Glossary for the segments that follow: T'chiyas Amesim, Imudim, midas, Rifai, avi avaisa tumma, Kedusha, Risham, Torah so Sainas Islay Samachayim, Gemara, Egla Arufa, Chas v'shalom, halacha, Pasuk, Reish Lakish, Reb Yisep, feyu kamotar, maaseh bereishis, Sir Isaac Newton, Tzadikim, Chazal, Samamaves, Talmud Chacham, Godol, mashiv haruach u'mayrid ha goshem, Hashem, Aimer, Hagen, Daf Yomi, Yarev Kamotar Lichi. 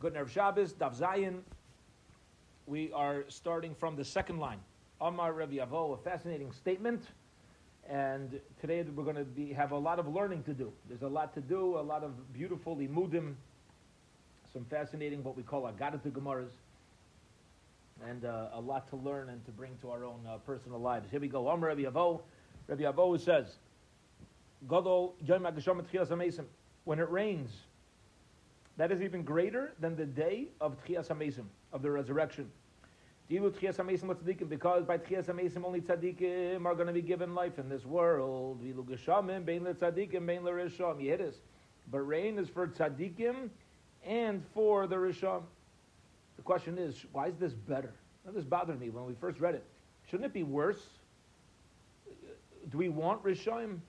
Good Nerv Shabbos, Daf Zayin. We are starting from the second line. Amar Revi Avo, a fascinating statement. And today we're going to have a lot of learning to do. There's a lot to do, a lot of beautiful Imudim, some fascinating what we call Agadot Gemaras, and a lot to learn and to bring to our own personal lives. Here we go. Amar Revi Avo. Reb Yisep says, Godol, T'chiyas Amesim. When it rains, that is even greater than the day of T'chiyas Amesim, of the resurrection. Because by T'chiyas Amesim, only Tzadikim are going to be given life in this world. But rain is for Tzadikim and for the Risham. The question is, why is this better? Now, this bothered me when we first read it. Shouldn't it be worse? Do we want Risham?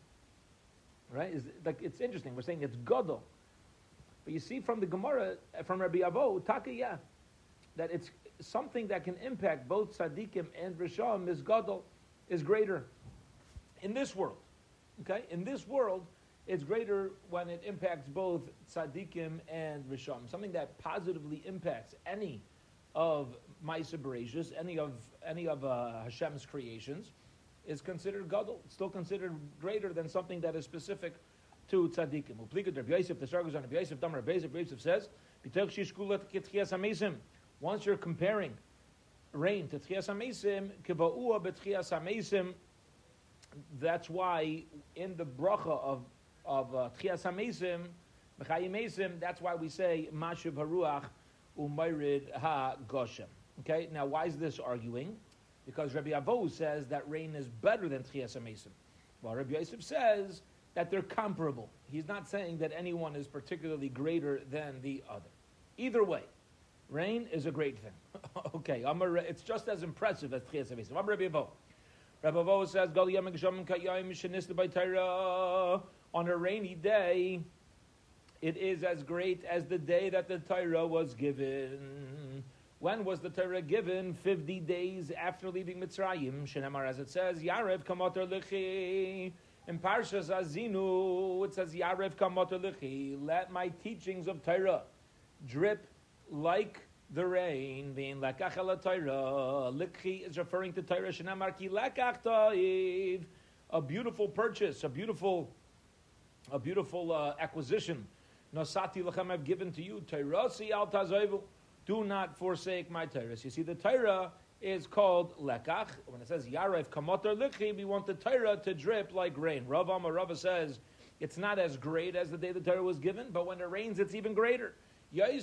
Right? It's interesting. We're saying it's Godol. But you see from the Gemara, from Reb Avoh, Takiyah, that it's something that can impact both Tzadikim and Risham is Godol, is greater in this world. Okay? In this world, it's greater when it impacts both Tzadikim and Risham. Something that positively impacts any of maaseh bereishis, any of Hashem's creations, is considered Godol. It's still considered greater than something that is specific to Tzadikim. Reb Yosef, the Sargus on Reb Yosef, Reb Yosef says, once you're comparing rain to T'chiyas Amesim, that's why in the bracha of T'chiyas Amesim, mechayim amesim, that's why we say mashiv haruach u'mayrid ha goshem. Okay, now why is this arguing? Because Reb Avoh says that rain is better than T'chiyas Amesim, while Reb Yosef says that they're comparable. He's not saying that anyone is particularly greater than the other. Either way, rain is a great thing. Okay, it's just as impressive as T'chiyas Amesim. I'm Reb Avoh. Reb Avoh says, on a rainy day, it is as great as the day that the Torah was given. When was the Torah given? 50 days after leaving Mitzrayim. Shinemar, as it says, Yarev Kamotar Lichi. In Parshas Azinu, it says, Yarev Kamotar Lichi. Let my teachings of Torah drip like the rain. Ve'in lakach ala Torah. Lichi is referring to Torah. Shinemar ki lakach toiv. A beautiful purchase, a beautiful acquisition. Nosati lachem, I've given to you. Torah si al tazoivu. Do not forsake my Torah. You see, the Torah is called Lekach. When it says Yarev Kamotar Lichi, we want the Torah to drip like rain. Rav Amar Revi Avo says it's not as great as the day the Torah was given, but when it rains, it's even greater. A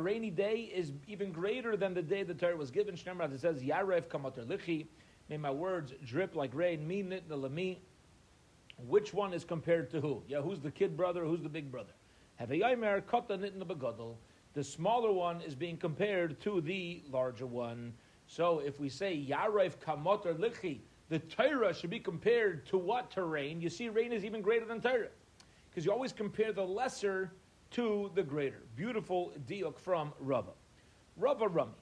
rainy day is even greater than the day the Torah was given. Shneimar, it says Yarev Kamotar Lichi. May my words drip like rain. Mi nit nalami. Which one is compared to who? Yeah, who's the kid brother? Who's the big brother? Have a Aimer katan nit na Godol. The smaller one is being compared to the larger one. So if we say, Yarev Kamotar Lichi, the Torah should be compared to what? To rain. You see, rain is even greater than Torah, because you always compare the lesser to the greater. Beautiful diuk from Rava. Rava Rami.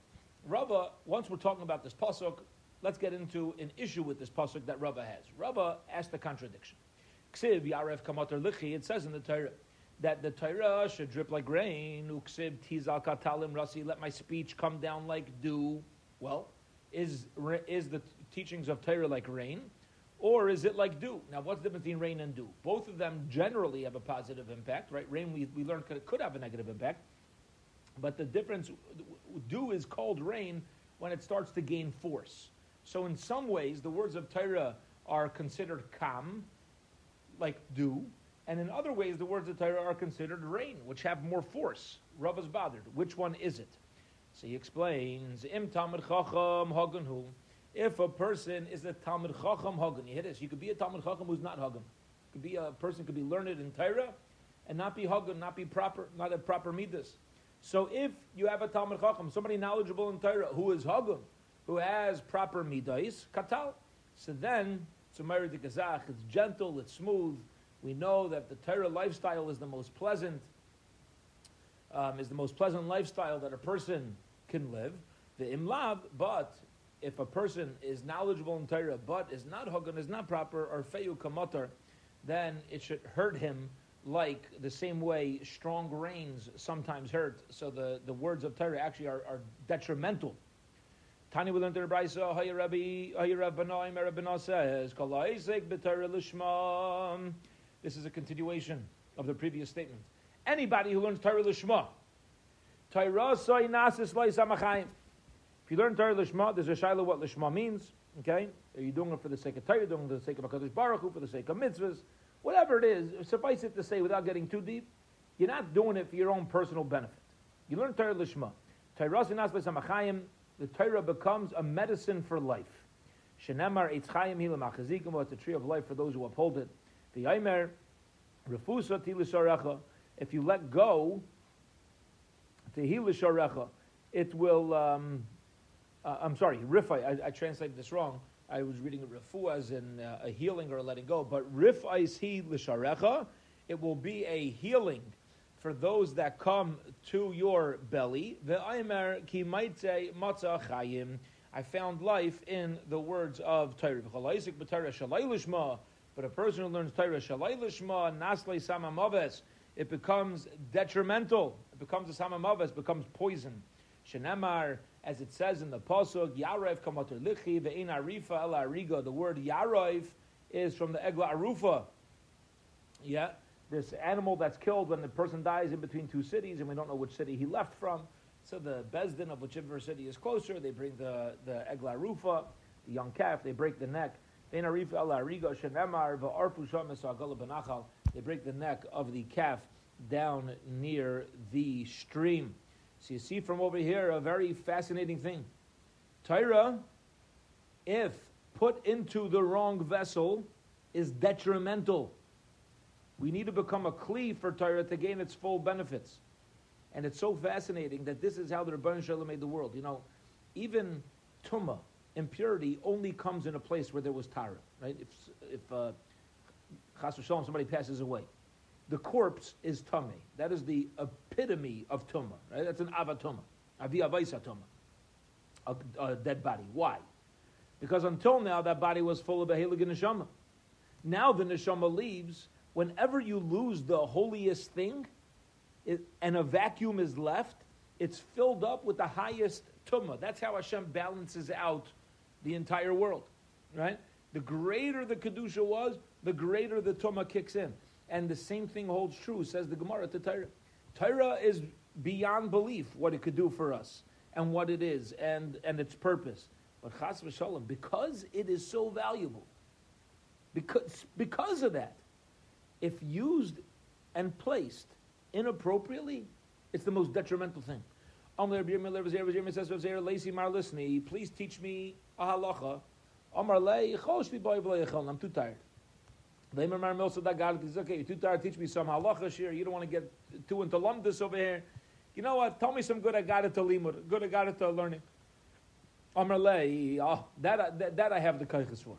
Rava, once we're talking about this Pasuk, let's get into an issue with this Pasuk that Rava has. Rava asked a contradiction. Ksiv Yarev Kamotar Lichi, it says in the Torah that the Torah should drip like rain. Uksib tizal katalim rasi. Let my speech come down like dew. Well, is the teachings of Torah like rain, or is it like dew? Now, what's the difference between rain and dew? Both of them generally have a positive impact, right? Rain, we learned, could have a negative impact, but the difference, dew is called rain when it starts to gain force. So, in some ways, the words of Torah are considered calm, like dew. And in other ways, the words of Torah are considered rain, which have more force. Rav is bothered. Which one is it? So he explains, Im Talmud Chacham Hagen hu. If a person is a Talmud Chacham Hagen, you hear this, you could be a Talmud Chacham who's not Hagen. Could be a person could be learned in Torah and not be Hagen, not be proper, not a proper midas. So if you have a Talmud Chacham, somebody knowledgeable in Torah who is Hagen, who has proper midas, katal. So then, it's gentle, it's smooth. We know that the Torah lifestyle is the most pleasant lifestyle that a person can live. The imlav, but if a person is knowledgeable in Torah but is not hogan, is not proper, or feyu kamotar, then it should hurt him like the same way strong rains sometimes hurt, so the words of Torah actually are detrimental. Tani will learn to the bracha, Hay Rabbi, Hay Rabbana, Aimer Rabbana says, Kol ha'isek b'Torah L'Shema. This is a continuation of the previous statement. Anybody who learns Torah L'Shema, Torah so Sainas Islay Samachayim. If you learn Torah L'Shema, there's a shaila what L'Shema means. Okay, are you doing it for the sake of Torah? Are you doing it for the sake of Hakadosh Baruch Hu? For the sake of mitzvahs? Whatever it is, suffice it to say, without getting too deep, you're not doing it for your own personal benefit. You learn Torah L'Shema. Torah so Sainas Islay Samachayim. The Torah becomes a medicine for life. Shinemar eitz chayim hi l'machazikim. It's a tree of life for those who uphold it. The Aimer refusa ti l'sharecha. If you let go, tehi l'sharecha, it will. I'm sorry, rifai. I translated this wrong. I was reading refu as in a healing or a letting go, but rifai is he l'sharecha. It will be a healing for those that come to your belly. The Aimer ki maitze matza chayim. I found life in the words of Torah. But a person who learns Torah shalai lishma naslei samamaves, it becomes detrimental. It becomes a samamaves, becomes poison. Shenemar, as it says in the pasuk, Yarev Kamotar Lichi ve'ein arifa el ariga. The word Yarev is from the Egla Arufa. Yeah. This animal that's killed when the person dies in between two cities, and we don't know which city he left from. So the bezdin of whichever city is closer, they bring the Egla Arufa, the young calf, they break the neck. They break the neck of the calf down near the stream. So you see from over here a very fascinating thing. Torah, if put into the wrong vessel, is detrimental. We need to become a kli for Torah to gain its full benefits. And it's so fascinating that this is how the Rebbeinu Shalom made the world. You know, even Tumma, impurity, only comes in a place where there was Torah, right? If Chas v'Shalom, somebody passes away, the corpse is Tummy. That is the epitome of Tumma, right? That's an Avatoma, Avi Avaisa Tumma, a dead body. Why? Because until now, that body was full of a Heilig Neshama. Now the Neshama leaves. Whenever you lose the holiest thing, and a vacuum is left, it's filled up with the highest tumma. That's how Hashem balances out the entire world, right? The greater the Kedusha was, the greater the tumma kicks in. And the same thing holds true, says the Gemara, to Torah. Torah is beyond belief what it could do for us, and what it is, and its purpose. But Chas v'Shalom, because it is so valuable, because of that, if used and placed inappropriately, it's the most detrimental thing. Please teach me a halacha. I'm too tired. Okay, you're too tired, teach me some halacha shir. You don't want to get too into lumdus over here. You know what? Tell me some good agadot limud, good agadot learning. That I have the kaiches for.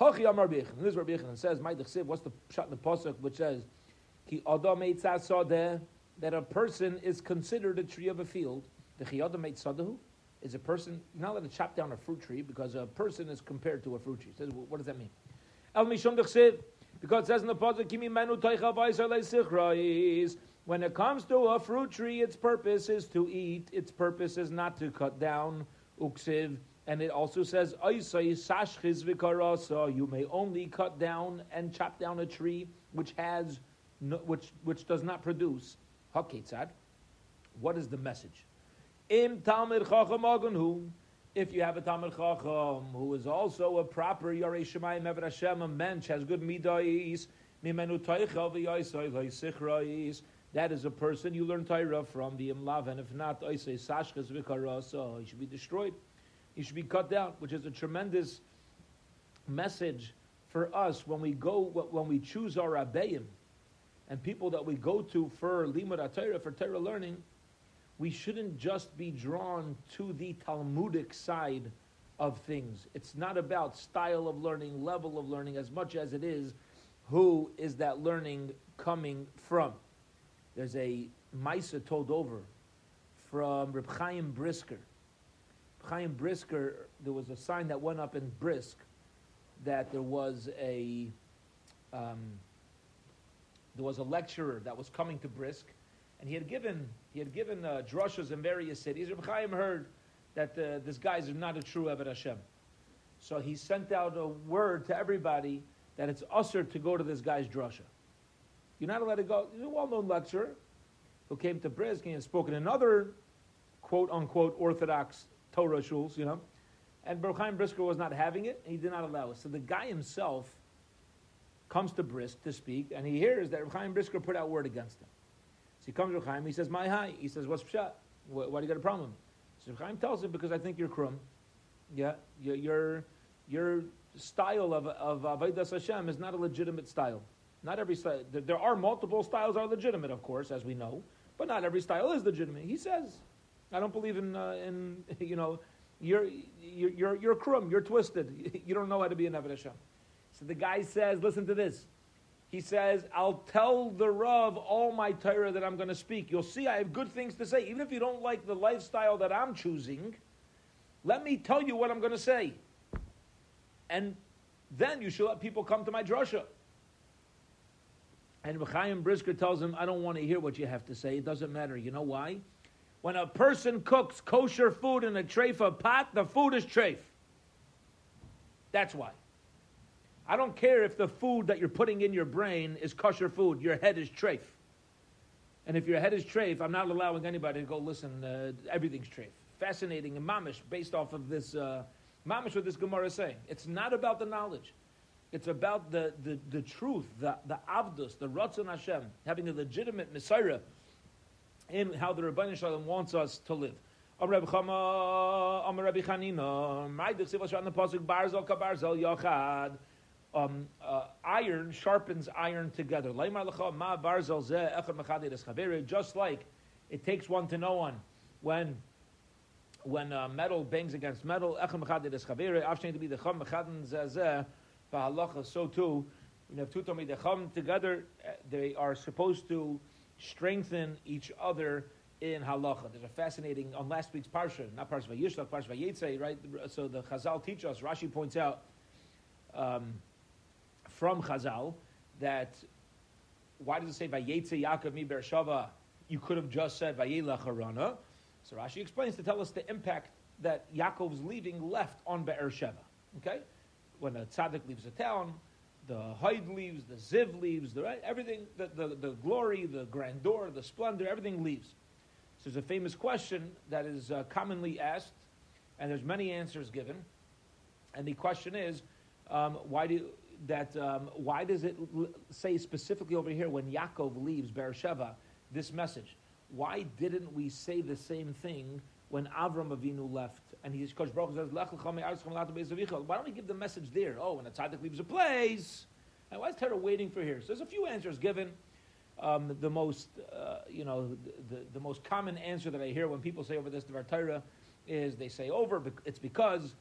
Hachi Amar Bichan. This is Reb Yisep says, "My d'chsev." What's the pshat in the pasuk which says, "Ki adam eitz sadeh," that a person is considered a tree of a field. The ki adam eitz sadehu is a person. You're not allowed to chop down a fruit tree because a person is compared to a fruit tree. It says, what does that mean? El mishum d'chsev, because it says in the pasuk, "Ki mimenu toichel ba'isar le'sichrais." When it comes to a fruit tree, its purpose is to eat. Its purpose is not to cut down. Uksiv. And it also says, you may only cut down and chop down a tree which has, which does not produce. What is the message? If you have a Talmud Chacham who is also a proper Yarei Shemayim Eved Hashem, a mensch, has good midas, that is a person you learn Torah from the Imlav, and if not, he should be destroyed. It should be cut down, which is a tremendous message for us when we choose our abayim and people that we go to for limud Torah, for Torah learning. We shouldn't just be drawn to the Talmudic side of things. It's not about style of learning, level of learning, as much as it is who is that learning coming from. There's a Maisa told over from Reb Chaim Brisker. Chaim Brisker, there was a sign that went up in Brisk that there was a there was a lecturer that was coming to Brisk, and he had given drushas in various cities. Reb Chaim heard that this guy's not a true Eved Hashem, so he sent out a word to everybody that it's usher to go to this guy's drusha. You're not allowed to go. He's a well-known lecturer who came to Brisk and spoke in another quote-unquote Orthodox Torah shuls, you know. And Reb Chaim Brisker was not having it, and he did not allow it. So the guy himself comes to Brisk to speak, and he hears that Reb Chaim Brisker put out word against him. So he comes to Reb Chaim, he says, my hi. He says, what's pshat? Why do you got a problem with me? So Reb Chaim tells him, because I think you're krum. Yeah, your style of Avodas Hashem is not a legitimate style. Not every style. There are multiple styles are legitimate, of course, as we know, but not every style is legitimate. He says, I don't believe in you know, you're krum, you're twisted. You don't know how to be an Eved Hashem. So the guy says, listen to this. He says, I'll tell the Rav all my Torah that I'm going to speak. You'll see I have good things to say. Even if you don't like the lifestyle that I'm choosing, let me tell you what I'm going to say. And then you should let people come to my drasha. And Reb Chaim Brisker tells him, I don't want to hear what you have to say. It doesn't matter. You know why? When a person cooks kosher food in a treifa pot, the food is treif. That's why. I don't care if the food that you're putting in your brain is kosher food. Your head is treif. And if your head is treif, I'm not allowing anybody to go, listen, everything's treif. Fascinating and mamish based off of this, mamish what this Gemara is saying. It's not about the knowledge. It's about the truth, the avdus, the ratzon Hashem, having a legitimate Messiah in how the Rebbeinu Shalom wants us to live. Amar Reb Chama, Amar Rabbi Chanina, Ma'idich Sivashan on the Pasuk, Barzel Kabarzel Yachad. Iron sharpens iron together. Just like it takes one to know one when metal bangs against metal. So too, when you have two talmidei together, they are supposed to strengthen each other in halacha. There's a fascinating on last week's parsha, not parsha Vayishlach, parsha Vayetze, right? So the Chazal teach us. Rashi points out from Chazal that why does it say Vayetze Yaakov mi Beersheva? You could have just said Vayelach Harana. So Rashi explains to tell us the impact that Yaakov's leaving left on Beersheva. Okay, when a tzaddik leaves a town, the Haid leaves, the Ziv leaves, the right, everything, the glory, the grandeur, the splendor, everything leaves. So there's a famous question that is commonly asked, and there's many answers given. And the question is, why does it say specifically over here when Yaakov leaves Beersheva this message? Why didn't we say the same thing when Avram Avinu left? And he's Kosh Baruch says, "Lech lecha me'aretz chamlat be'zavichal." Why don't we give the message there? Oh, when a tzaddik leaves a place, and why is Torah waiting for here? So there's a few answers given. The most the most common answer that I hear when people say over this Devar Torah is they say over. It's because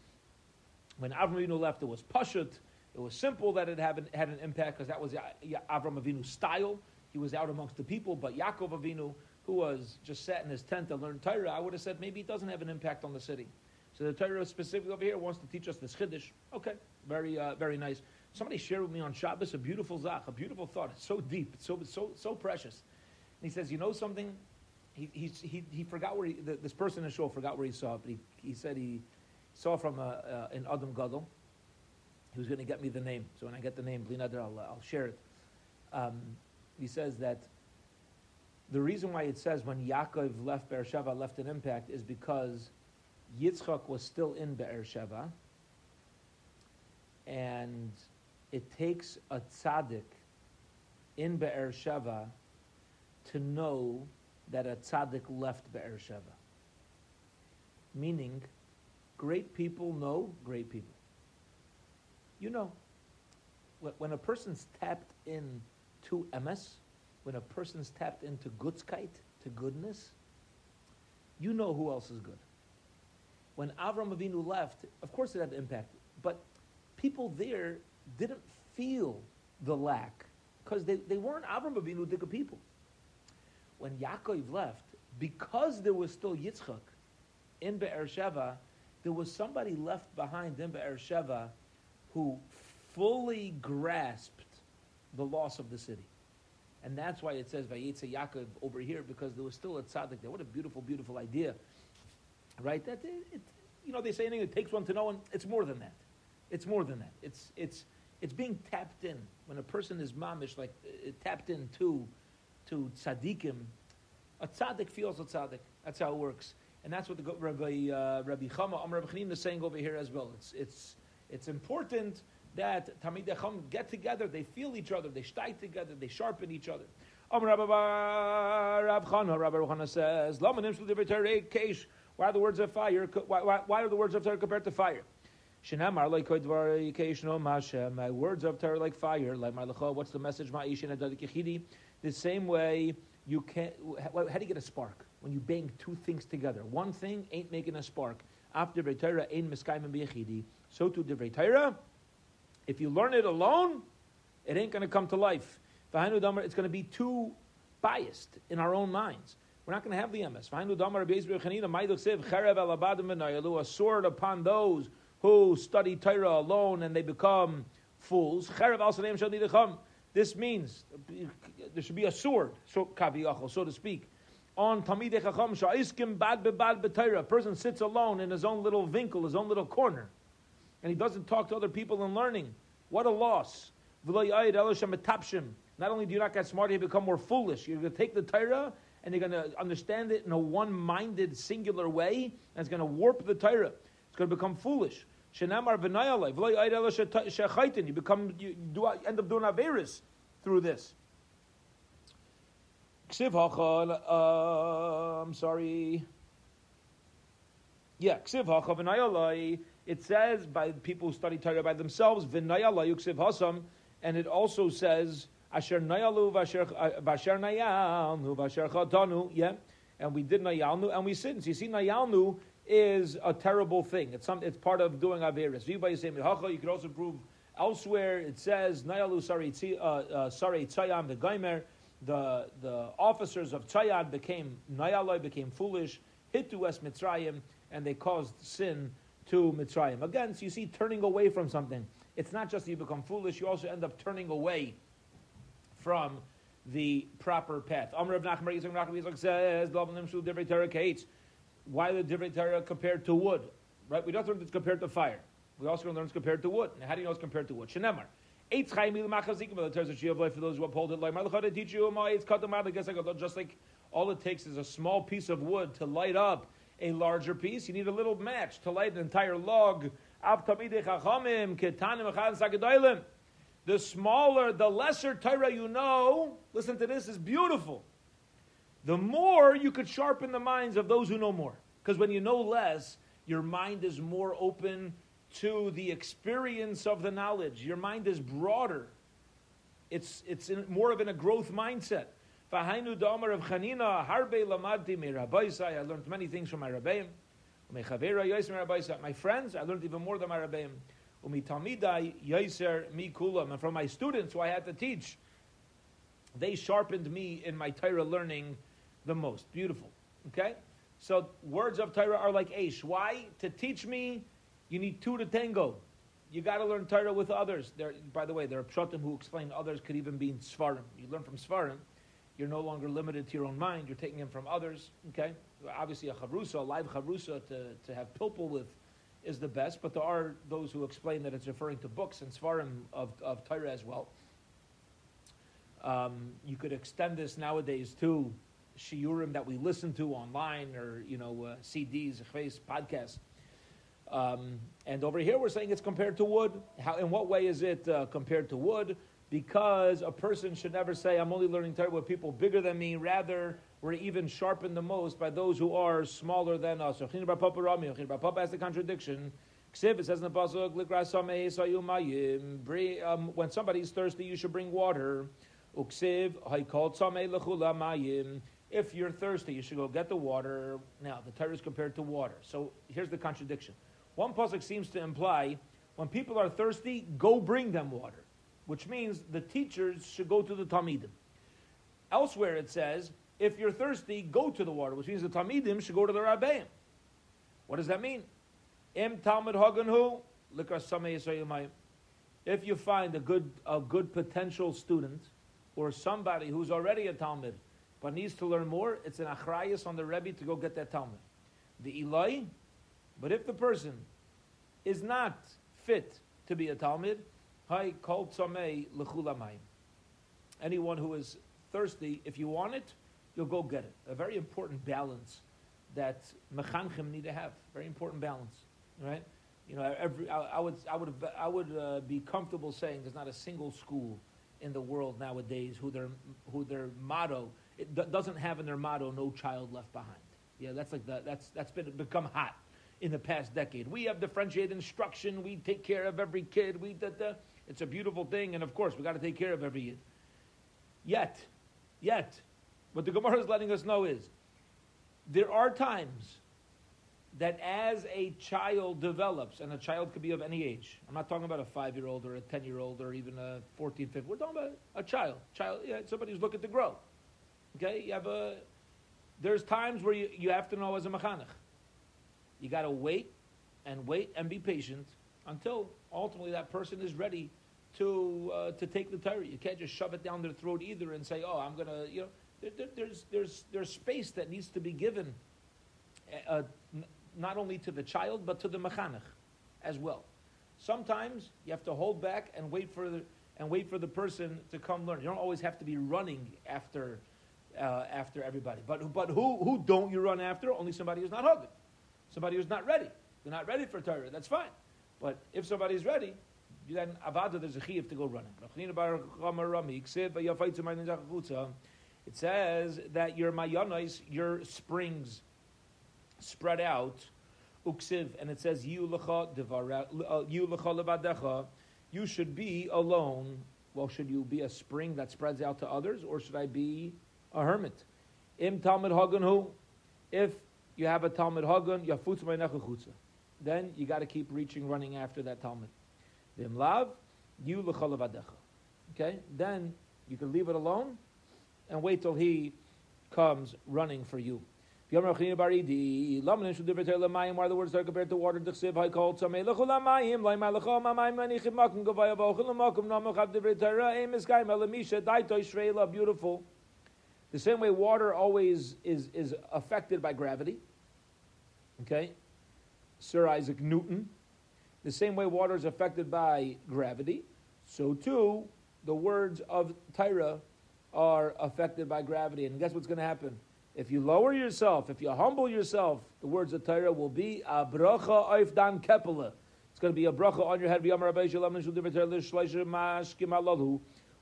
when Avram Avinu left, it was pashut. It was simple that it had an impact because that was Avram Avinu's style. He was out amongst the people, but Yaakov Avinu, who was just sat in his tent to learn Torah, I would have said maybe it doesn't have an impact on the city. So the Torah specifically over here wants to teach us this chiddush. Okay, very nice. Somebody shared with me on Shabbos a beautiful zach, a beautiful thought. It's so deep, it's so precious. And he says, you know something? He forgot where this person in shul forgot where he saw it, but he said he saw from an Adam Gadol. He was going to get me the name. So when I get the name, I'll share it. He says that the reason why it says when Yaakov left Beersheva left an impact is because Yitzchak was still in Beersheva, and it takes a tzaddik in Beersheva to know that a tzaddik left Beersheva. Meaning, great people know great people. You know, when a person's tapped in to emes, when a person's tapped into gutzkeit, to goodness, you know who else is good. When Avram Avinu left, of course it had an impact, but people there didn't feel the lack because they weren't Avram Avinu Dika people. When Yaakov left, because there was still Yitzchak in Beersheva, there was somebody left behind in Beersheva who fully grasped the loss of the city. And that's why it says Vayetze Yaakov over here, because there was still a tzaddik there. What a beautiful, beautiful idea, right? That it, you know, they say anything, it takes one to know, and it's more than that. It's more than that. It's being tapped in. When a person is mamish, like tapped in to tzaddikim, a tzaddik feels a tzaddik. That's how it works, and that's what the Rabbi Chama Amar Rabbi Chanim is saying over here as well. It's important that Tamidei Chacham get together, they feel each other, they shtay together, they sharpen each other. Rabbi Chana says, why are the words of fire? Why are the words of Torah compared to fire? Shinemar like Koidvar Kesh no Mashem. My words of Torah like fire. Like Malacha. What's the message? Ma'ishin adadikichidi. The same way you can't. How do you get a spark when you bang two things together? One thing ain't making a spark. After Torah ain't miskayim biyachidi. So to the Torah, if you learn it alone, it ain't going to come to life. V'hainu damar, it's going to be too biased in our own minds. We're not going to have the MS. V'hainu damar Rabbi Yisep Chanina Ma'idok Siv Cherev El Abadim V'Nayalu, a sword upon those who study Torah alone and they become fools. Cherev al Saneim Shal Nidacham. This means there should be a sword, so to speak, on Tamidei Chacham Sha'iskim Bad Bebad B'Torah. A person sits alone in his own little vinkel, his own little corner, and he doesn't talk to other people in learning. What a loss. Not only do you not get smarter, you become more foolish. You're going to take the Torah, and you're going to understand it in a one-minded, singular way, and it's going to warp the Torah. It's going to become foolish. You end up doing averis through this. Ksiv hacha v'nayalai. It says by people who study Torah by themselves, v'nayala yuksiv hasam, and it also says asher nayalu v'asher nayalnu v'asher chatanu. Yeah, and we did nayalnu and we sinned. So you see, nayalnu is a terrible thing. It's part of doing averis. You could also prove elsewhere. It says nayalu sarei tzayam v'gaimer. The officers of Tzayad became foolish. Hitu es Mitzrayim, and they caused sin to Mitzrayim. Again, so you see, turning away from something. It's not just that you become foolish, you also end up turning away from the proper path. Amr of Nachman Yitzchak says, why the Divrei Torah compared to wood? Right? We don't learn it's compared to fire. We also learn it's compared to wood. Now, how do you know it's compared to wood? Shinemar. Eitz Chaim Il Machazikim, the Torah of Life, for those who uphold it, like Malacha to teach you, it's Katamad, just like all it takes is a small piece of wood to light up a larger piece. You need a little match to light an entire log. The smaller, the lesser Torah you know, listen to this, is beautiful. The more you could sharpen the minds of those who know more. Because when you know less, your mind is more open to the experience of the knowledge. Your mind is broader. It's more of a growth mindset. V'hainu d'amar Rav Chanina harbe lamadti mirabaisai. I learned many things from my rabbeim. U'mechavera yoiser mirabaisai. My friends, I learned even more than my rabbeim. U'mitalmidai yoiser mikulam. And from my students, who I had to teach, they sharpened me in my Torah learning the most. Beautiful. Okay? So words of Torah are like Aish. Why? To teach me, you need two to tango. You got to learn Torah with others. By the way, there are pshatim who explain others could even be in Svarim. You learn from Svarim. You're no longer limited to your own mind. You're taking him from others, okay? Obviously, a chavrusa, a live chavrusa to have pilpul with is the best, but there are those who explain that it's referring to books and svarim of Torah as well. You could extend this nowadays to shiurim that we listen to online or, CDs, podcasts. And over here we're saying it's compared to wood. How? In what way is it compared to wood? Because a person should never say, I'm only learning Torah with people bigger than me. Rather, we're even sharpened the most by those who are smaller than us. Chir bar Papa Rami, Chir bar Papa has the contradiction. Ksiv, it says in the Pasuk, when somebody's thirsty, you should bring water. Uksiv, haikol tzamei lechula mayim. If you're thirsty, you should go get the water. Now, the Torah is compared to water. So here's the contradiction. One Pasuk seems to imply, when people are thirsty, go bring them water, which means the teachers should go to the Talmidim. Elsewhere it says, if you're thirsty, go to the water, which means the Talmidim should go to the Rabbeim. What does that mean? Im Talmud Hagen hu, likra samei yisrael mayim. If you find a good potential student or somebody who's already a Talmud but needs to learn more, it's an achrayus on the Rebbe to go get that Talmud. The Eloi, but if the person is not fit to be a Talmud, anyone who is thirsty, if you want it, you'll go get it. A very important balance that mechanchim need to have. Very important balance, right? You know, I would be comfortable saying there's not a single school in the world nowadays who their motto doesn't have in their motto "No child left behind." Yeah, that's become hot in the past decade. We have differentiated instruction. We take care of every kid. It's a beautiful thing, and of course we got to take care of every kid. Yet, what the Gemara is letting us know is there are times that as a child develops, and a child could be of any age. I'm not talking about a 5-year-old or a 10-year-old or even a 14, 15. We're talking about a child, yeah, somebody who's looking to grow. Okay, there's times where you have to know as a mechanech. You got to wait and be patient until ultimately that person is ready to take the Torah. You can't just shove it down their throat either and say, "Oh, I'm gonna," you know. There's space that needs to be given. Not only to the child, but to the mechanech as well. Sometimes you have to hold back and wait for the person to come learn. You don't always have to be running after everybody. But who don't you run after? Only somebody who's not hogging. Somebody who's not ready. They're not ready for Torah. That's fine. But if somebody's ready, then avada there's a chiyuv to go running. It says that your mayanais, your springs, spread out, uksiv, and it says you should be alone. Well, should you be a spring that spreads out to others, or should I be a hermit? Im Talmud Hagen, if you have a Talmud Hagen, then you got to keep reaching, running after that Talmud. Vim lav, you l'chol. Okay, then you can leave it alone and wait till he comes running for you. Why are the words are compared to water? Beautiful. The same way water always is affected by gravity. Okay? Sir Isaac Newton. The same way water is affected by gravity, so too the words of Torah are affected by gravity. And guess what's going to happen? If you lower yourself, if you humble yourself, the words of Torah will be a bracha oif dan kepela. It's going to be a bracha on your head.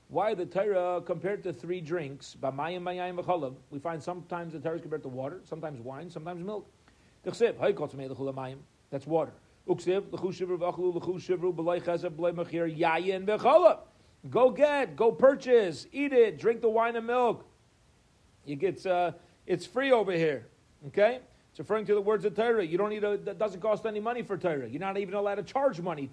Why the Torah compared to 3 drinks? We find sometimes the Torah is compared to water, sometimes wine, sometimes milk. That's water. Go purchase, eat it, drink the wine and milk. You get it's free over here, okay? It's referring to the words of Torah. You don't need that doesn't cost any money for Torah. You're not even allowed to charge money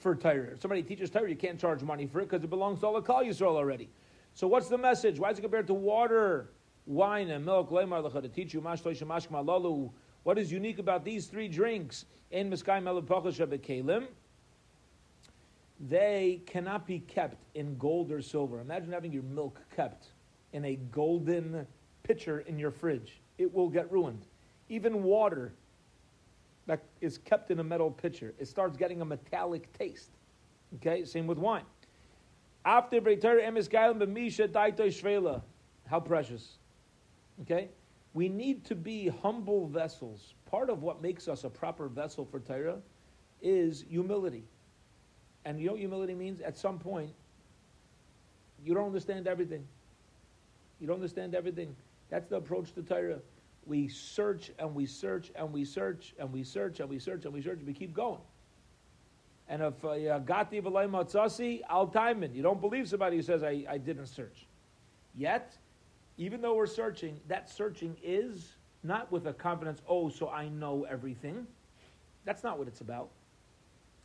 for Torah. If somebody teaches Torah, you can't charge money for it because it belongs to all the Kal Yisrael already. So what's the message? Why is it compared to water, wine, and milk? To teach you what is unique about these 3 drinks? They cannot be kept in gold or silver. Imagine having your milk kept in a golden pitcher in your fridge. It will get ruined. Even water that is kept in a metal pitcher, it starts getting a metallic taste. Okay, same with wine. After how precious. Okay, we need to be humble vessels. Part of what makes us a proper vessel for Torah is humility. And you know what humility means? At some point, you don't understand everything. You don't understand everything. That's the approach to Torah. We search and we search and we search and we search and we search and we search and we keep going. And if Gati V'lay Matzasi Al Taimin, you don't believe somebody who says, I didn't search. Yet, even though we're searching, that searching is not with a confidence, oh, so I know everything. That's not what it's about.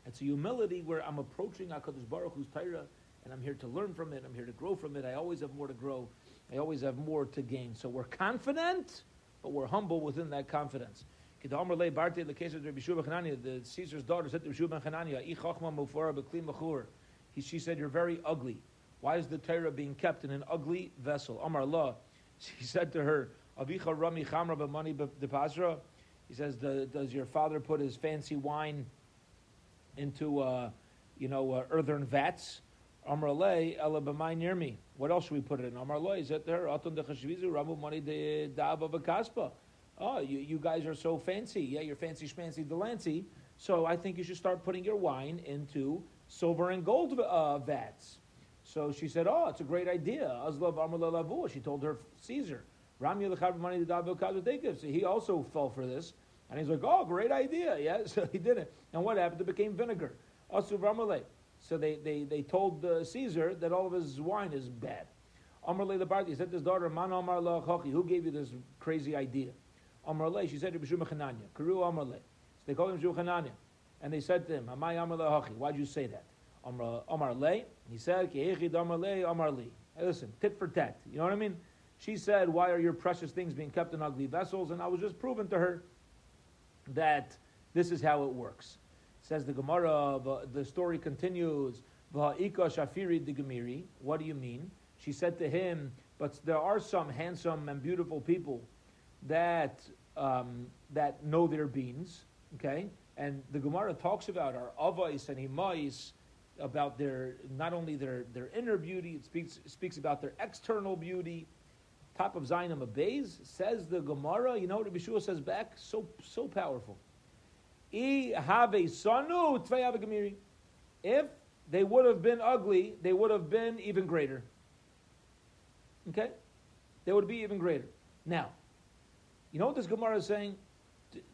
It's a humility where I'm approaching HaKadosh Baruch Hu's Torah and I'm here to learn from it, I'm here to grow from it, I always have more to grow. They always have more to gain. So we're confident, but we're humble within that confidence. The Caesar's daughter said to Reb Yisep ben Hananiah, she said, you're very ugly. Why is the Torah being kept in an ugly vessel? Amar Allah, she said to her, Avicha Rami Chamra B'mani B'Pazra. He says, does your father put his fancy wine into, earthen vats? Amar Alei, Ela B'mai near me. What else should we put it in? Amar Alei, he said to her, Atun Dechashvizu Ramu Mani Da'ava V'Kaspa. Oh, you guys are so fancy. Yeah, you're fancy schmancy Delancey. So I think you should start putting your wine into silver and gold vats. So she said, oh, it's a great idea. Azlav Amar Lelavu. She told her Caesar. So he also fell for this. And he's like, oh, great idea. Yeah, so he did it. And what happened? It became vinegar. So they told Caesar that all of his wine is bad. He said to his daughter, who gave you this crazy idea? She said, so they called him Shuchananya. And they said to him, why'd you say that? He said, hey, listen, tit for tat. You know what I mean? She said, why are your precious things being kept in ugly vessels? And I was just proving to her that this is how it works. Says the Gemara, the story continues, V'ha'ika shafiri digamiri. What do you mean? She said to him, but there are some handsome and beautiful people that know their beans, okay? And the Gemara talks about our avais and himais, about their, not only their inner beauty, it speaks about their external beauty. Top of Zainam Abayz, says the Gemara, you know what Rabbi Shua says back? So powerful. If they would have been ugly, they would have been even greater. Okay? They would be even greater. Now, you know what this Gemara is saying?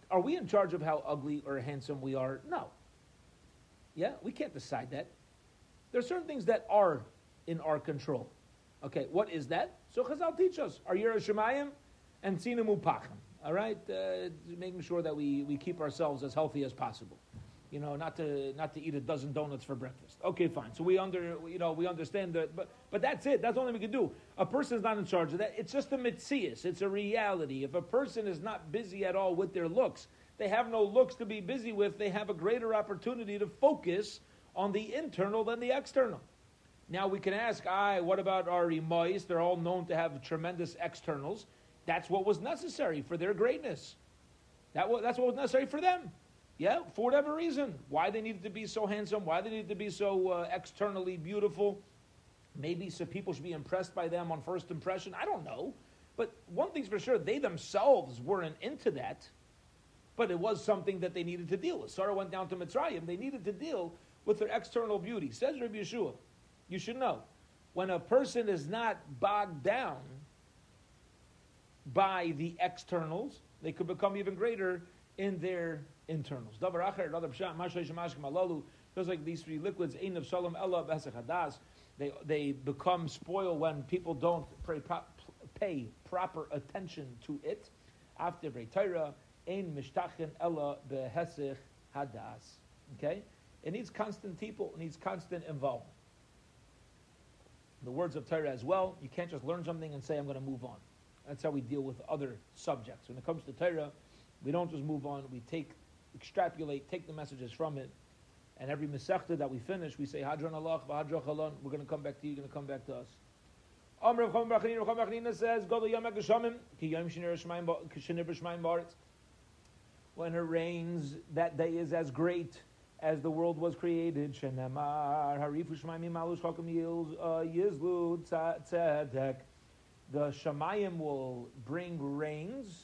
Are we in charge of how ugly or handsome we are? No. Yeah, we can't decide that. There are certain things that are in our control. Okay, what is that? So Chazal teach us, our Yerei Shemayim and Tzina Mupachim, all right? Making sure that we keep ourselves as healthy as possible. You know, not to eat a dozen donuts for breakfast. Okay, fine. So we understand that, but that's it. That's the only thing we can do. A person is not in charge of that. It's just a mitzias. It's a reality. If a person is not busy at all with their looks, they have no looks to be busy with. They have a greater opportunity to focus on the internal than the external. Now we can ask, what about our imais? They're all known to have tremendous externals. That's what was necessary for their greatness. That's what was necessary for them. Yeah, for whatever reason. Why they needed to be so handsome, why they needed to be so externally beautiful. Maybe so people should be impressed by them on first impression. I don't know. But one thing's for sure, they themselves weren't into that. But it was something that they needed to deal with. Sarah went down to Mitzrayim. They needed to deal with their external beauty. Says Reb Yisep. You should know, when a person is not bogged down by the externals, they could become even greater in their internals. Davar acher, another pshat, mashaysh mashkim alalu, just like these three liquids, ein of shalom ella b'esachadas, they become spoiled when people don't pay proper attention to it. After Torah, ein mishtachin ella b'esachadas. Okay? It needs constant people, it needs constant involvement. The words of Torah as well. You can't just learn something and say, I'm going to move on. That's how we deal with other subjects. When it comes to Torah, we don't just move on. We extrapolate, take the messages from it. And every mesechta that we finish, we say, Hadron Allah, V'Hadron Chalon, we're going to come back to you, you're going to come back to us. Reb Avoh says, Godol Yom HaGeshamim, Ki Yom Shnei B'Shmayim B'Aretz. When it rains, that day is as great as the world was created. Shinemar harifu shmayim malush chokim yizlu tzedek. The shemayim will bring rains,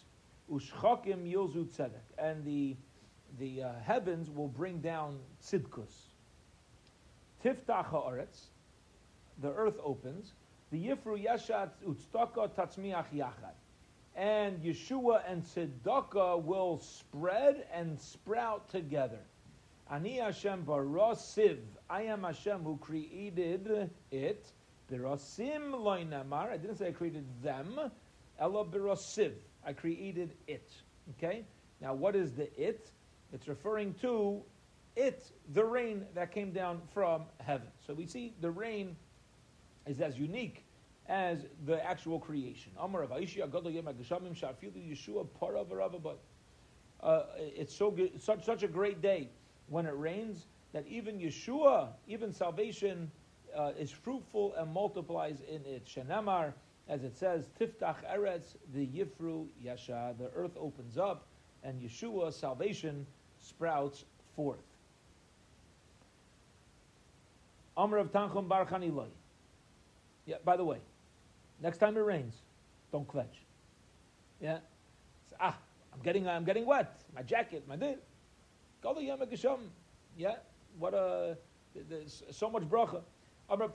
ushchokim yilzu tzedek, and the heavens will bring down tzidkus. Tiftach haaretz, the earth opens. The yifru yashat utzdaka tatzmiach yachad, and Yeshua and tzedakah will spread and sprout together. Ani Hashem barosiv. I am Hashem who created it. Birosim loynamar. I didn't say I created them. Ela birosiv. I created it. Okay? Now what is the it? It's referring to it, the rain that came down from heaven. So we see the rain is as unique as the actual creation. Amar Revi Avo. It's so good, such a great day when it rains, that even Yeshua, even salvation is fruitful and multiplies in it. Shinemar, as it says, Tiftach Eretz v'Yifru Yasha, the earth opens up, and Yeshua, salvation, sprouts forth. Amar of Tanchum Bar Chanilai. Yeah, by the way, next time it rains, don't kvetch. Yeah? I'm getting wet. My jacket, my did. Yeah? What a... There's so much bracha. We're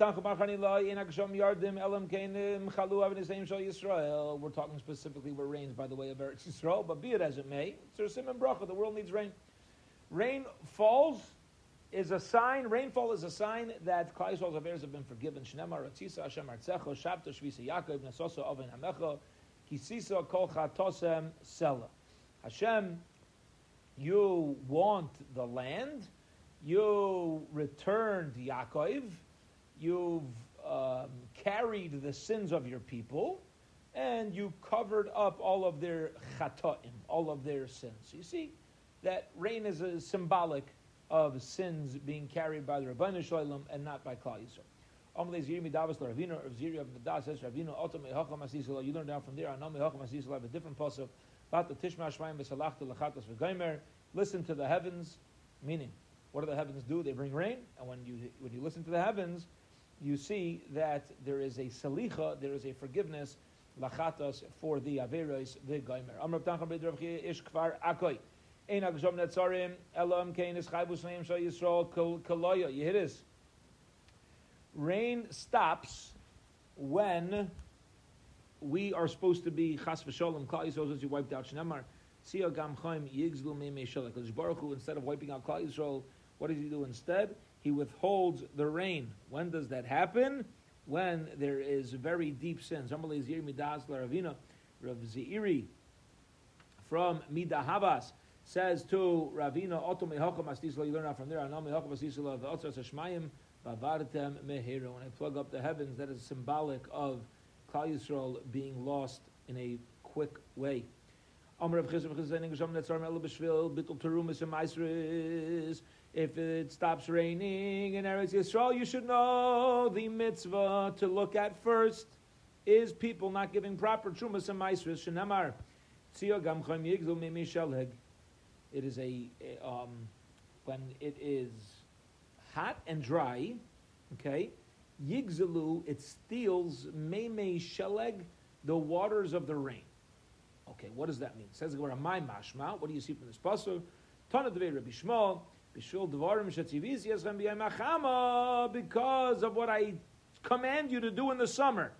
talking specifically where rains, by the way, of Eretz Yisrael, but be it as it may, Tzursim and bracha, the world needs rain. Rainfall is a sign that Klal Yisrael's aveiros have been forgiven. Shenemar Ratzisa Hashem Artzecho, Shabta Shvisa Yaakov, Nesoso Oven Hamecho, Kisisa Kol Chatosem Sela. Hashem, you want the land, you returned Yaakov, you've carried the sins of your people, and you covered up all of their chatoim, all of their sins. So you see that rain is a symbolic of sins being carried by the Rabbeinu Shalom and not by Klal Yisrael. You learn down from there. I have a different pasuk. Listen to the heavens. Meaning, what do the heavens do? They bring rain, and when you listen to the heavens, you see that there is a selicha, there is a forgiveness lachatas for the averos v'gaimer. Amar Tanchum b'Reb Ravchi ish kvar akoy. You hear this? Rain stops when we are supposed to be chas v'sholem. Klal Yisrael is wiped out. Shenemar, Siya gam chaim yigzlu meimei shelach. Because Baruch Hu, instead of wiping out Klal Yisrael, what does he do instead? He withholds the rain. When does that happen? When there is very deep sins. Amar Le'zir midas laravina. Rav Ze'iri from Midahavas says to Ravina, Otom Mehacham Astisla, you learn out from there, Anam Mehacham Astisla, the Otzras Hashmayim, Bavartem Mehero. When I plug up the heavens, that is symbolic of Klal Yisrael being lost in a quick way. If it stops raining in Eretz Yisrael, you should know the mitzvah to look at first is people not giving proper trumas and maisris. Shenemar, Tzio Gam Chaim Yigzul Mimi Shelheg. It is when it is hot and dry, okay, yigzalu, it steals meimei sheleg, the waters of the rain. Okay, what does that mean? It says, my mashma, what do you see from this pasuk? Because of what I command you to do in the summer,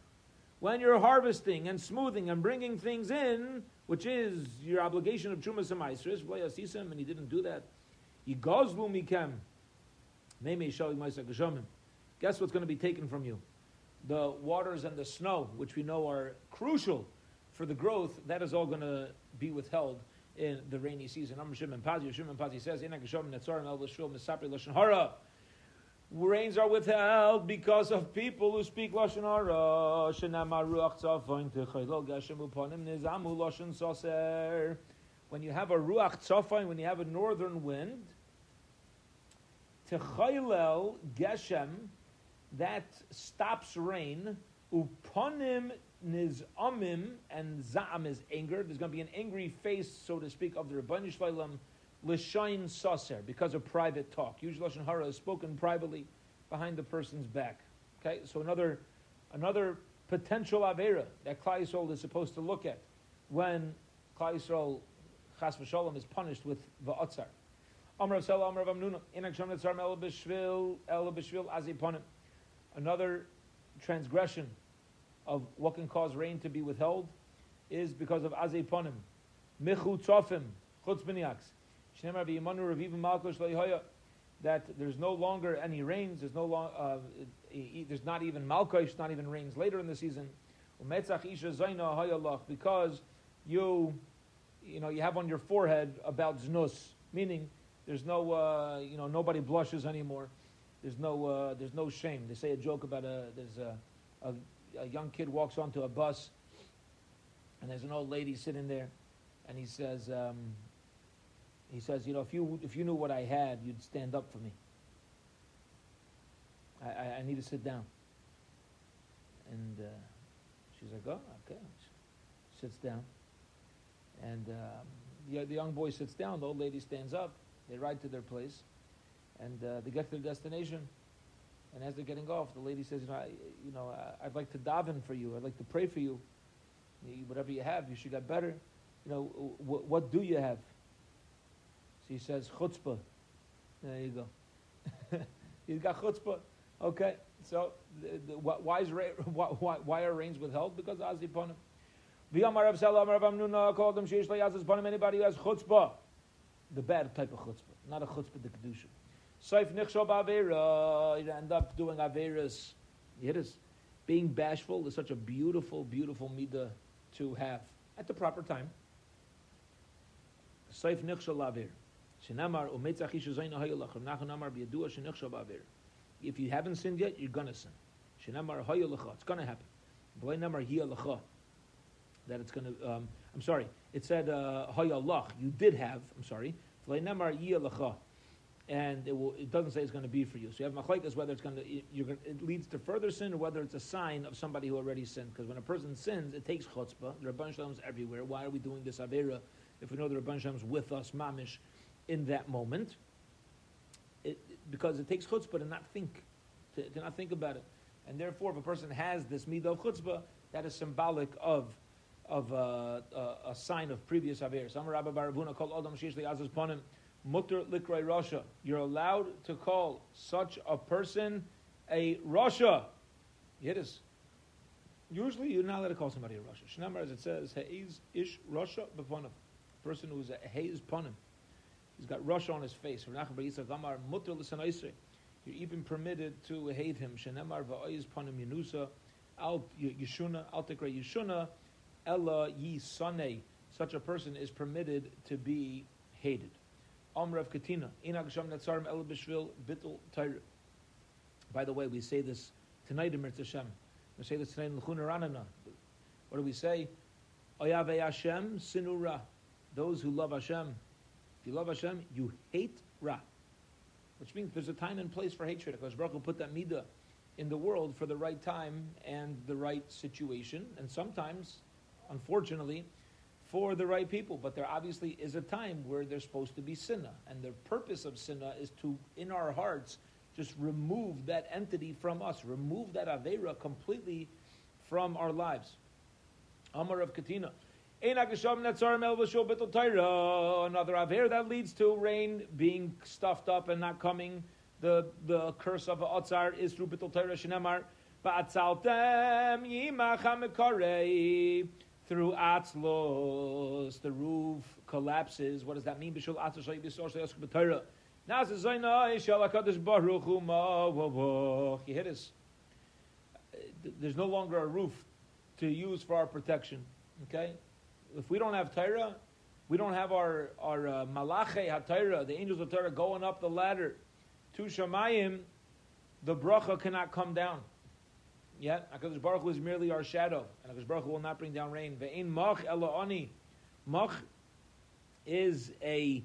when you're harvesting and smoothing and bringing things in, which is your obligation of Trumas and Maisris, and he didn't do that. Guess what's going to be taken from you? The waters and the snow, which we know are crucial for the growth, that is all going to be withheld in the rainy season. Shimon Pazi says, rains are withheld because of people who speak Lashon Hara. When you have a Ruach Tzafon, when you have a northern wind, Techaylel Geshem, that stops rain, Uponim Nizamim, and Za'am is anger. There's going to be an angry face, so to speak, of the Rebbeinu Shalom, L'shayin saser, because of private talk. Usually Lashon Hara is spoken privately behind the person's back. Okay, so another potential avera that Klal Yisrael is supposed to look at when Klal Yisrael, Chas v'Shalom, is punished with va'atzar. Amar of Sela, Amar of Amnuna, Inak Shom Netzarm El B'Shvil Aziponim. Another transgression of what can cause rain to be withheld is because of Aziponim. Michu Tzofim, Chutz B'Niaks. That there's no longer any rains, there's not even Malkosh, not even rains later in the season. Because you have on your forehead about znus, meaning there's no nobody blushes anymore. There's no shame. They say a joke about there's a young kid walks onto a bus, and there's an old lady sitting there, and he says. He says, if you knew what I had, you'd stand up for me. I need to sit down. And she's like, oh, okay. She sits down. And the young boy sits down, the old lady stands up, they ride to their place, and they get to their destination. And as they're getting off, the lady says, I'd like to daven for you. I'd like to pray for you. Whatever you have, you should get better. What do you have? She says, chutzpah. There you go. He's got chutzpah. Okay. So why are rains withheld? Because aziponim. Called them Shish anybody who has chutzpah. The bad type of chutzpah, not a chutzpah the Kedusha. Saif nichshol ba'avera, you end up doing averas. It is. Being bashful is such a beautiful, beautiful midah to have at the proper time. Saif nichshol ba'avera. Shinemar u'metzach ishu zayin hayu lachem. Nachu namar b'yadua shenichshol ba'avera. If you haven't sinned yet, you're going to sin. Shinemar hayu lacha. It's going to happen. B'lay namar hiya lacha. That it's going to, I'm sorry. It said, hayu lach. You did have, I'm sorry. B'lay namar hiya lacha. And it doesn't say it's going to be for you. So you have machlaikas whether it's going to, it leads to further sin or whether it's a sign of somebody who already sinned. Because when a person sins, it takes chutzpah. The Rebbeinu Shlem's everywhere. Why are we doing this avera if we know the Rebbeinu Shlem's with us, mamish, in that moment? Because it takes chutzpah to not think, to not think about it. And therefore, if a person has this midah of chutzpah, that is symbolic of a sign of previous avera. Amar Revi Avo called Adam Sheish Li'azos Ponim. Mutter likray rasha. You're allowed to call such a person a rasha. It is. Usually you're not allowed to call somebody a rasha. Shinemar, as it says, heiz ish rasha b'ponim. Person who's a heiz ponim. He's got rasha on his face. You're even permitted to hate him. Shinemar v'oiz ponim yenusa. Al yishuna, al tikray yishuna. Ella yisane. Such a person is permitted to be hated. By the way, we say this tonight in Mitzvahs. We say this tonight in L'Chunaranana. What do we say? Oyavei Hashem sinu ra. Those who love Hashem. If you love Hashem, you hate ra. Which means there's a time and place for hatred. Because Baruch Hu put that midah in the world for the right time and the right situation. And sometimes, unfortunately, for the right people, but there obviously is a time where there's supposed to be sinna, and the purpose of sinna is to, in our hearts, just remove that entity from us, remove that avera completely from our lives. Amar of Katina, another avera that leads to rain being stuffed up and not coming. The curse of atzar is through bitul Torah shenemar ba'atzaltem yimacha mekarei. Through atzlos, the roof collapses. What does that mean? You hear this? There's no longer a roof to use for our protection. Okay? If we don't have Torah, we don't have our malachei ha-Torah, the angels of Torah going up the ladder to Shamayim, the bracha cannot come down. Yet, HaKadosh Baruch Hu is merely our shadow. And HaKadosh Baruch Hu will not bring down rain. Ve'ein mach ela ani. Mach is a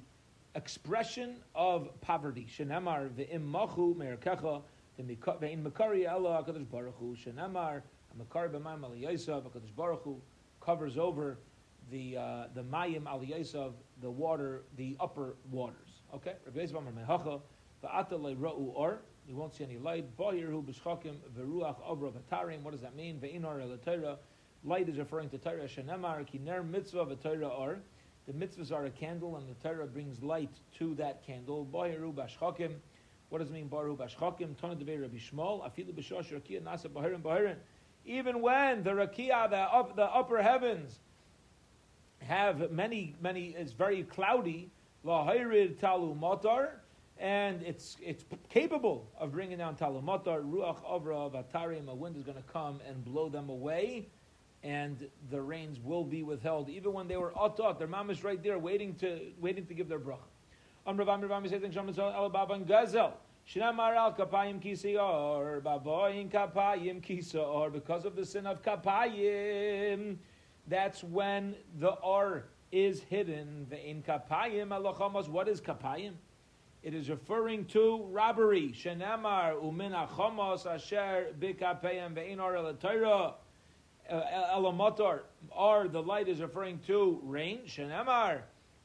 expression of poverty. Shenemar ve'im machu me'erkecha ve'ein makari ela HaKadosh Baruch Hu. Shenemar ha'makari b'mayim al Yosef. HaKadosh Baruch Hu covers over the mayim al Yosef, the water, the upper waters. Okay? Reb Yisep amar mehacha ve'ata le'ra'u or. You won't see any light. What does that mean? Light is referring to Torah. The mitzvahs are a candle, and the Torah brings light to that candle. What does it mean? Even when the rakia, the upper heavens, have many, it's very cloudy. And it's capable of bringing down Talumatar, Ruach Avra, Vatarim, a wind is going to come and blow them away, and the rains will be withheld. Even when they were otot, their mom is right there waiting to give their bracha. Because of the sin of kapayim, that's when the R is hidden. What is kapayim? It is referring to robbery. Shinemar u'min achomos asher b'kapayim ve'in or elatayra elamatar. Or the light is referring to rain. Shinemar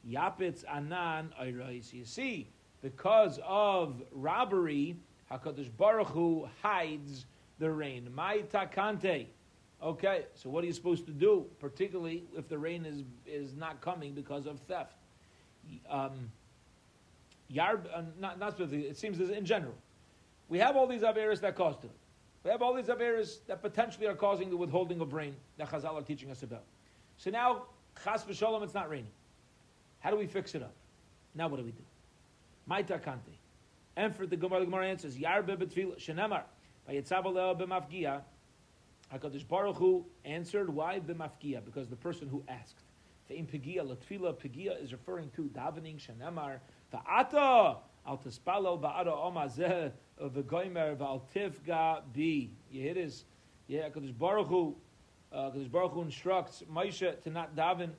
yapitz anan ayrais. You see, because of robbery, Hakadosh Baruch Hu hides the rain. Mai takante. Okay, so what are you supposed to do, particularly if the rain is not coming because of theft? Not specifically, it seems in general. We have all these averis that cost it. We have all these averis that potentially are causing the withholding of rain that Chazal are teaching us about. So now, chas v'sholom, it's not raining. How do we fix it up? Now what do we do? Maita kante. And for the Gemara answers, Yarbe b'tfil shenemar, v'yetzav oleo b'mafgiya. HaKadosh Baruch Hu answered, why b'mafgiya? Because the person who asked. Fe'im pegiya l'tfila, pegiya is referring to davening, shenemar, v'ata al tispalo ba'ara omazeh v'goymer v'al tifga bi. You hear this? Yeah, HaKadosh Baruch Hu instructs Moshe to not daven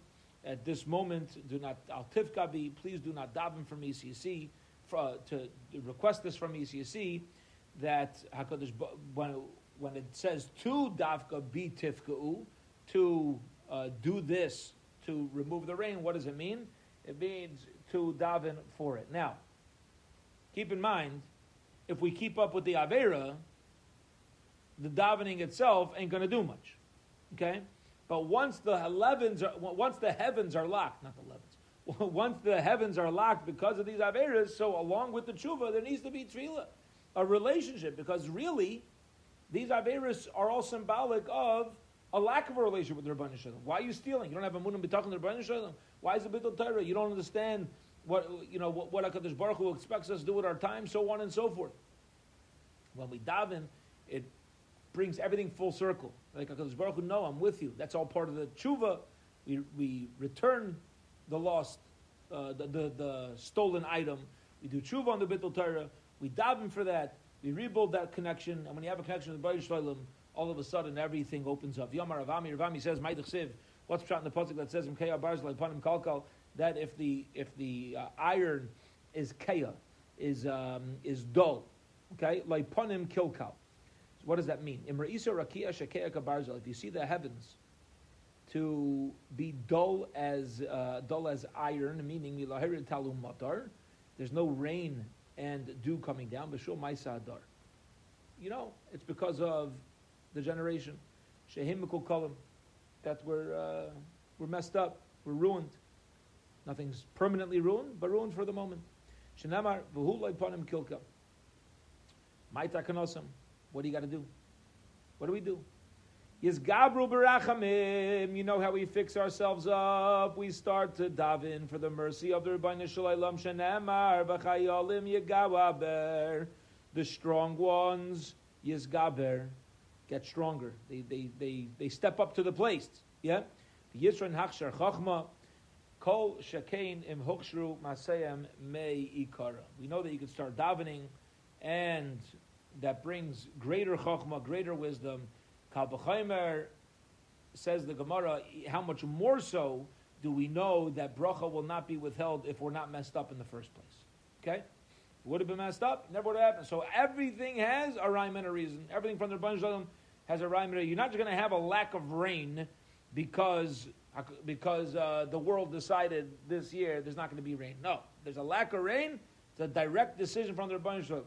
at this moment. Do not al tifga bi. Please do not daven from ECC. To request this from ECC, that HaKadosh when it says to davka bi tifka'u, to do this, to remove the rain, what does it mean? It means to daven for it. Now, keep in mind, if we keep up with the Aveira, the davening itself ain't going to do much. Okay? But once the heavens are locked because of these Averas, so along with the tshuva, there needs to be tefillah, a relationship, because really, these Averas are all symbolic of a lack of a relationship with the Rebbeinu Shalom. Why are you stealing? You don't have a Imudim b'tachon the Rebbeinu Shalom. Why is it bittul Torah? You don't understand what HaKadosh Baruch Hu expects us to do with our time, so on and so forth. When we daven, it brings everything full circle. Like HaKadosh Baruch Hu, no, I'm with you. That's all part of the tshuva. We return the lost, the stolen item. We do tshuva on the bittul Torah. We daven for that. We rebuild that connection. And when you have a connection with the Baruch Shalom, all of a sudden everything opens up. Yomar Ravami says, "Ma'idach siv." What's shot in the pasuk that says, "Mkaya barzlai panim kalkal." That if the iron is kaya, is dull, okay, like panim kilkal. What does that mean? Imra'isa rakia shekaya kabarzal. If you see the heavens to be dull as iron, meaning milahir talum matar, there's no rain and dew coming down. B'shul ma'isa adar. You know, it's because of the generation. Shehim mikol kolim, that we're messed up, we're ruined. Nothing's permanently ruined, but ruined for the moment. Shenamar v'hu leipanim kilka. Ma'itakanosam. What do you got to do? What do we do? Yizgabru berachamim. You know how we fix ourselves up. We start to daven for the mercy of the Rebbeinu Shalom. Shenemar v'chayolim yigaber. The strong ones yizgaber, get stronger. They step up to the place. Yeah. Yisron hachshar chachma kol shekain im hochshru masayim mei ikara. We know that you can start davening, and that brings greater chachma, greater wisdom. Kalbachaymer, says the Gemara, how much more so do we know that bracha will not be withheld if we're not messed up in the first place? Okay? Would have been messed up, never would have happened. So everything has a rhyme and a reason. Everything from the Rebbeinu Shalom has a rhyme and a reason. You're not just going to have a lack of rain because the world decided this year there's not going to be rain. No, there's a lack of rain. It's a direct decision from the Rebbeinu Shalom.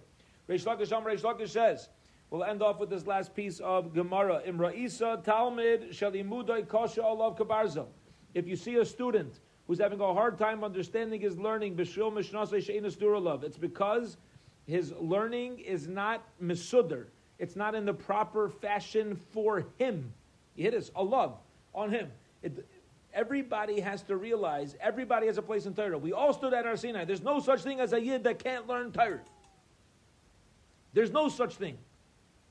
Reish Lakish says, we'll end off with this last piece of Gemara. Imra'isa Talmid Shalimudai Kosha Olav Kabarzo. If you see a student who's having a hard time understanding his learning, Bishul Mishnasai Shainas Duralov, it's because his learning is not Misudr. It's not in the proper fashion for him. You hear this? Olav, on him. Everybody has to realize, everybody has a place in Torah. We all stood at our Sinai. There's no such thing as a Yid that can't learn Torah. There's no such thing.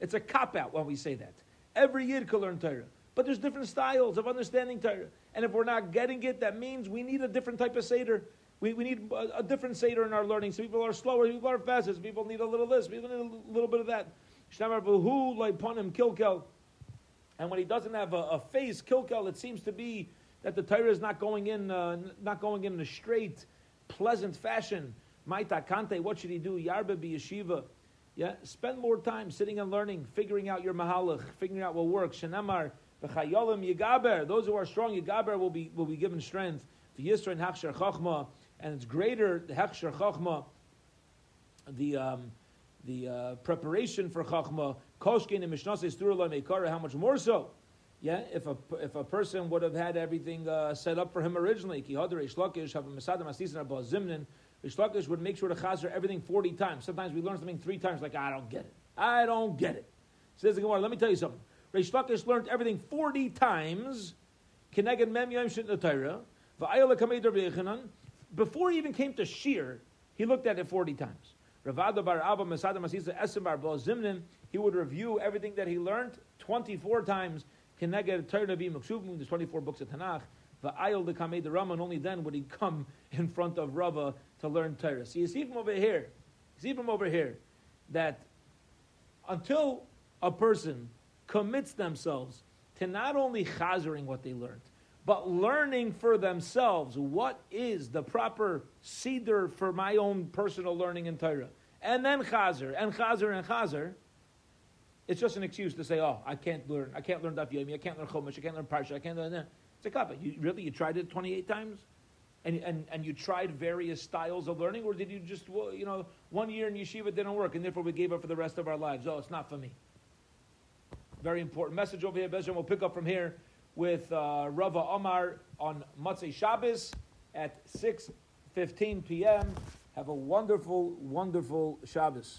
It's a cop-out when we say that. Every Yid can learn Torah. But there's different styles of understanding Torah. And if we're not getting it, that means we need a different type of Seder. We need a different Seder in our learning. Some people are slower, people are faster, some people need a little this, people need a little bit of that. And when he doesn't have a face, kilkel, it seems to be that the Torah is not going in a straight, pleasant fashion. Maita Kante, what should he do? Yarba be yeshiva. Yeah, spend more time sitting and learning, figuring out your mahalach, figuring out what works. Shinemar, v'chayolim yigaber. Those who are strong, yigaber, will be given strength. V'yisrin hachshar chachma, and it's greater, the hachshar chachma, the preparation for chachma. Koshkin and mishnasei sturla meikara. How much more so? Yeah, if a person would have had everything set up for him originally, Kihadar Ishlakish have a Masadam Asisan Abba Zimnan, Ishlakish would make sure to chazer everything 40 times. Sometimes we learn something 3 times, like, I don't get it. Says the Gemara, let me tell you something. Reish Lakish learned everything 40 times, Keneged Mem Yom Shit Natayra, Va'ayala Kamedar Bechanan. Before he even came to Shir, he looked at it 40 times. Ravada Bar Abba Masadam Asisa Esim Bar Abba Zimnan, he would review everything that he learned 24 times. There's 24 books of Tanakh. Va'ayil dekamei the Rama, and only then would he come in front of Rava to learn Torah. So you see from over here, that until a person commits themselves to not only chazering what they learned, but learning for themselves what is the proper seder for my own personal learning in Torah, and then chazer, it's just an excuse to say, oh, I can't learn Daf Yomi, I can't learn Chumash, I can't learn Parsha, I can't learn that. It's a kappa. You tried it 28 times? And you tried various styles of learning? Or did you just, 1 year in yeshiva didn't work, and therefore we gave up for the rest of our lives? Oh, it's not for me. Very important message over here. Bezhem will pick up from here with Rava Omar on Matzei Shabbos at 6:15 p.m. Have a wonderful, wonderful Shabbos.